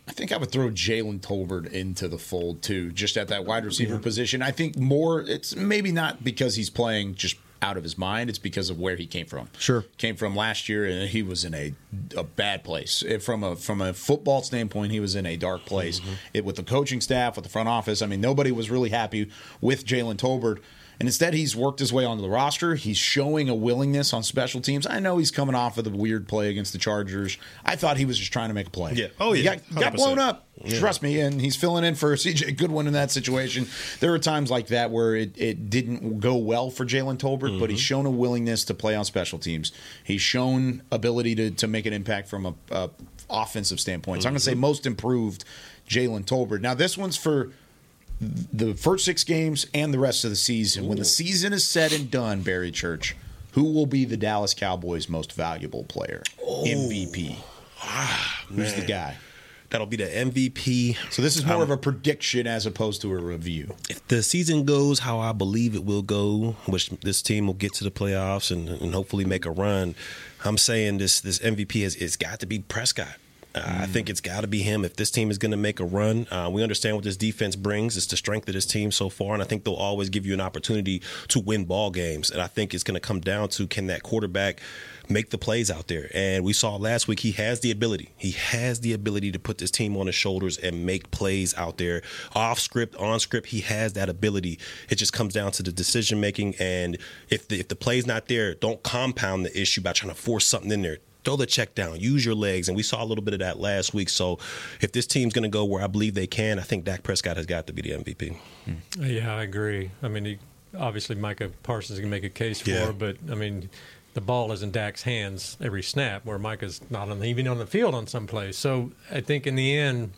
I think I would throw Jalen Tolbert into the fold, too, just at that wide receiver yeah. position. I think more – it's maybe not because he's playing just out of his mind. It's because of where he came from. Sure. Came from last year, and he was in a, a bad place. It, from a from a football standpoint, he was in a dark place. Mm-hmm. It, with the coaching staff, with the front office, I mean, nobody was really happy with Jalen Tolbert. And instead, he's worked his way onto the roster. He's showing a willingness on special teams. I know he's coming off of the weird play against the Chargers. I thought he was just trying to make a play. Yeah. Oh, yeah. He got, got blown up. Yeah. Trust me. And he's filling in for C J Goodwin in that situation. There are times like that where it, it didn't go well for Jalen Tolbert, mm-hmm. but he's shown a willingness to play on special teams. He's shown ability to, to make an impact from a, a offensive standpoint. So I'm going to say most improved Jalen Tolbert. Now, this one's for the first six games and the rest of the season. Ooh. When the season is said and done, Barry Church, who will be the Dallas Cowboys' most valuable player? Oh. M V P. Ah, Who's man. the guy? That'll be the M V P. So this is more um, of a prediction as opposed to a review. If the season goes how I believe it will go, which this team will get to the playoffs and, and hopefully make a run, I'm saying this this M V P has it's got to be Prescott. Uh, mm. I think it's got to be him if this team is going to make a run. Uh, we understand what this defense brings. It's the strength of this team so far, and I think they'll always give you an opportunity to win ball games. And I think it's going to come down to can that quarterback make the plays out there. And we saw last week he has the ability. He has the ability to put this team on his shoulders and make plays out there. Off script, on script, he has that ability. It just comes down to the decision making. And if the, if the play's not there, don't compound the issue by trying to force something in there. Throw the check down. Use your legs. And we saw a little bit of that last week. So if this team's going to go where I believe they can, I think Dak Prescott has got to be the M V P. Yeah, I agree. I mean, he, obviously Micah Parsons can make a case yeah. for, but, I mean, the ball is in Dak's hands every snap where Micah's not on the, even on the field on some plays. So I think in the end,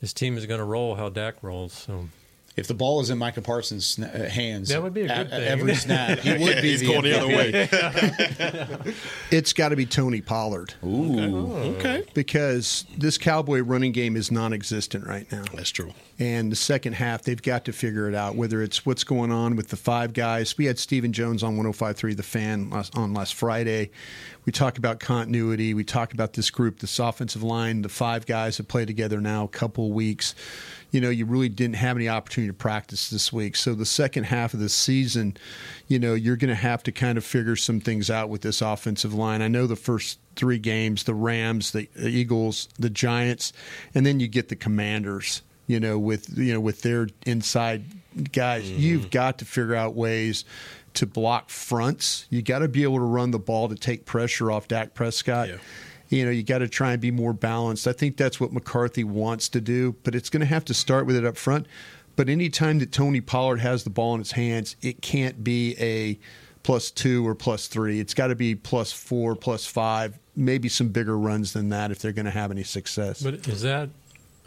this team is going to roll how Dak rolls. So. If the ball is in Micah Parsons' hands, that would be a good at, thing. Every snap, he would yeah, be. He's the going the other way. It's got to be Tony Pollard. Ooh, okay. Because this Cowboy running game is non-existent right now. That's true. And the second half, they've got to figure it out. Whether it's what's going on with the five guys, we had Stephen Jones on one oh five point three The Fan last, on last Friday. We talk about continuity. We talk about this group, this offensive line, the five guys that play together now a couple weeks. You know, you really didn't have any opportunity to practice this week. So the second half of the season, you know, you're going to have to kind of figure some things out with this offensive line. I know the first three games, the Rams, the Eagles, the Giants, and then you get the Commanders, you know, with, you know, with their inside guys. Mm-hmm. You've got to figure out ways to block fronts. You got to be able to run the ball to take pressure off Dak Prescott. Yeah. You know, you got to try and be more balanced. I think that's what McCarthy wants to do, but it's going to have to start with it up front. But any time that Tony Pollard has the ball in his hands, it can't be a plus two or plus three. It's got to be plus four, plus five, maybe some bigger runs than that if they're going to have any success. But is that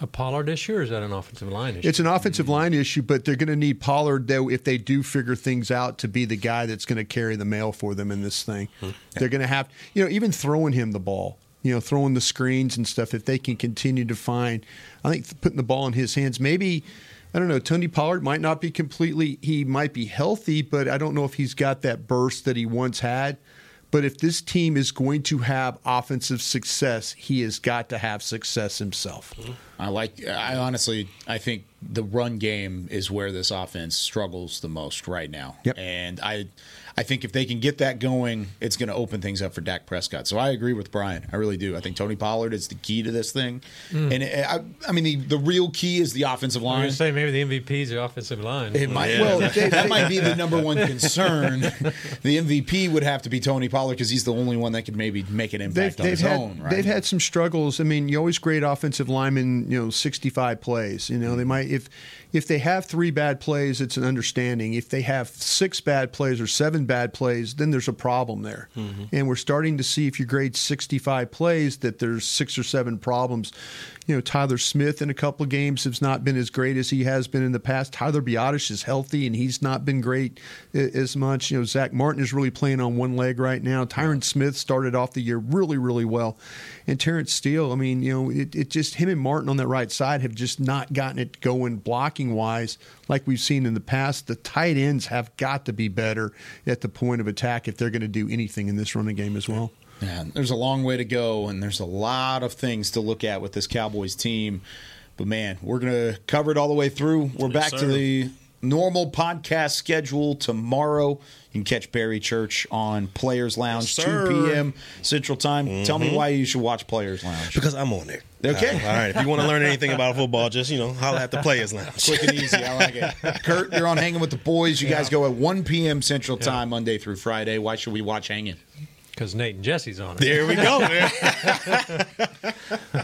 a Pollard issue, or is that an offensive line issue? It's an offensive line issue, but they're going to need Pollard, though, if they do figure things out, to be the guy that's going to carry the mail for them in this thing. Hmm. They're going to have, you know, even throwing him the ball, you know, throwing the screens and stuff, if they can continue to find, I think, putting the ball in his hands. Maybe, I don't know, Tony Pollard might not be completely, he might be healthy, but I don't know if he's got that burst that he once had. But if this team is going to have offensive success, he has got to have success himself. I like. I honestly, I think the run game is where this offense struggles the most right now. Yep. And I, I think if they can get that going, it's going to open things up for Dak Prescott. So I agree with Brian. I really do. I think Tony Pollard is the key to this thing. Mm. And it, I, I mean, the, the real key is the offensive line. I was going to say, maybe the M V P is the offensive line. It might. Yeah. Well, they, that might be the number one concern. The M V P would have to be Tony Pollard because he's the only one that could maybe make an impact they've, on they've his had, own. Right? They've had some struggles. I mean, you always grade offensive linemen, you know, sixty-five plays. You know, they might if. If they have three bad plays, it's an understanding. If they have six bad plays or seven bad plays, then there's a problem there. Mm-hmm. And we're starting to see, if you grade sixty-five plays, that there's six or seven problems. You know, Tyler Smith in a couple of games has not been as great as he has been in the past. Tyler Broaddus is healthy, and he's not been great as much. You know, Zach Martin is really playing on one leg right now. Tyron Smith started off the year really, really well. And Terrence Steele, I mean, you know, it, it just him and Martin on that right side have just not gotten it going blocking wise, like we've seen in the past. The tight ends have got to be better at the point of attack if they're going to do anything in this running game as well. Yeah, there's a long way to go, and there's a lot of things to look at with this Cowboys team. But, man, we're going to cover it all the way through. We're back yes, to the normal podcast schedule tomorrow. You can catch Barry Church on Players' Lounge, yes, two p.m. Central Time. Mm-hmm. Tell me why you should watch Players' Lounge. Because I'm on there. Okay. Uh, all right. If you want to learn anything about football, just, you know, holler at the Players' Lounge. Quick and easy. I like it. Kurt, you're on Hanging with the Boys. You yeah. guys go at one p.m. Central yeah. Time, Monday through Friday. Why should we watch Hanging? Because Nate and Jesse's on it. There we go, man.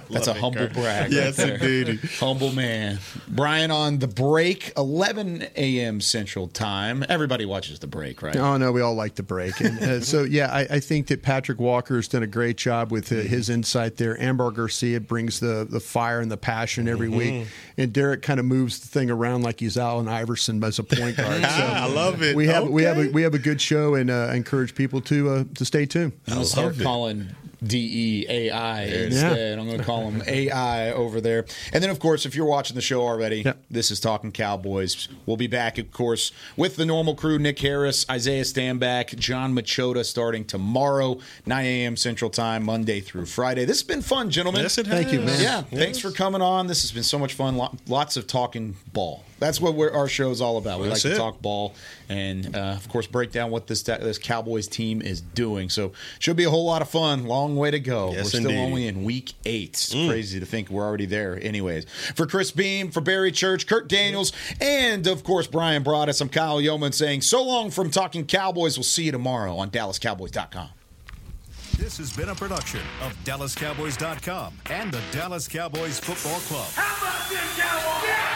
That's a it, humble Kurt. brag. Yes, right indeed. Humble man. Brian on The Break, eleven a.m. Central Time. Everybody watches The Break, right? Oh, no, we all like The Break. And, uh, so, yeah, I, I think that Patrick Walker has done a great job with uh, his insight there. Amber Garcia brings the, the fire and the passion every mm-hmm. week. And Derek kind of moves the thing around like he's Allen Iverson as a point guard. So I love it. We have, okay. we have, a, we have a good show, and uh, encourage people to uh, to stay tuned. I'm going to start calling D E A I instead. Yeah. I'm going to call them A I over there. And then, of course, if you're watching the show already, yep. this is Talking Cowboys. We'll be back, of course, with the normal crew, Nick Harris, Isaiah Stanback, John Machota, starting tomorrow, nine a.m. Central Time, Monday through Friday. This has been fun, gentlemen. Yes, it has. Thank you, man. Yeah, yes. Thanks for coming on. This has been so much fun. Lots of talking ball. That's what we're, our show is all about. We That's like to it. talk ball and, uh, of course, break down what this this Cowboys team is doing. So should be a whole lot of fun. Long way to go. Yes, we're indeed. still only in week eight. It's mm. crazy to think we're already there. Anyways, for Chris Beam, for Barry Church, Kurt Daniels, and, of course, Brian Broaddus, I'm Kyle Yeoman saying so long from Talking Cowboys. We'll see you tomorrow on Dallas Cowboys dot com. This has been a production of Dallas Cowboys dot com and the Dallas Cowboys Football Club. How about this, Cowboys? Yeah!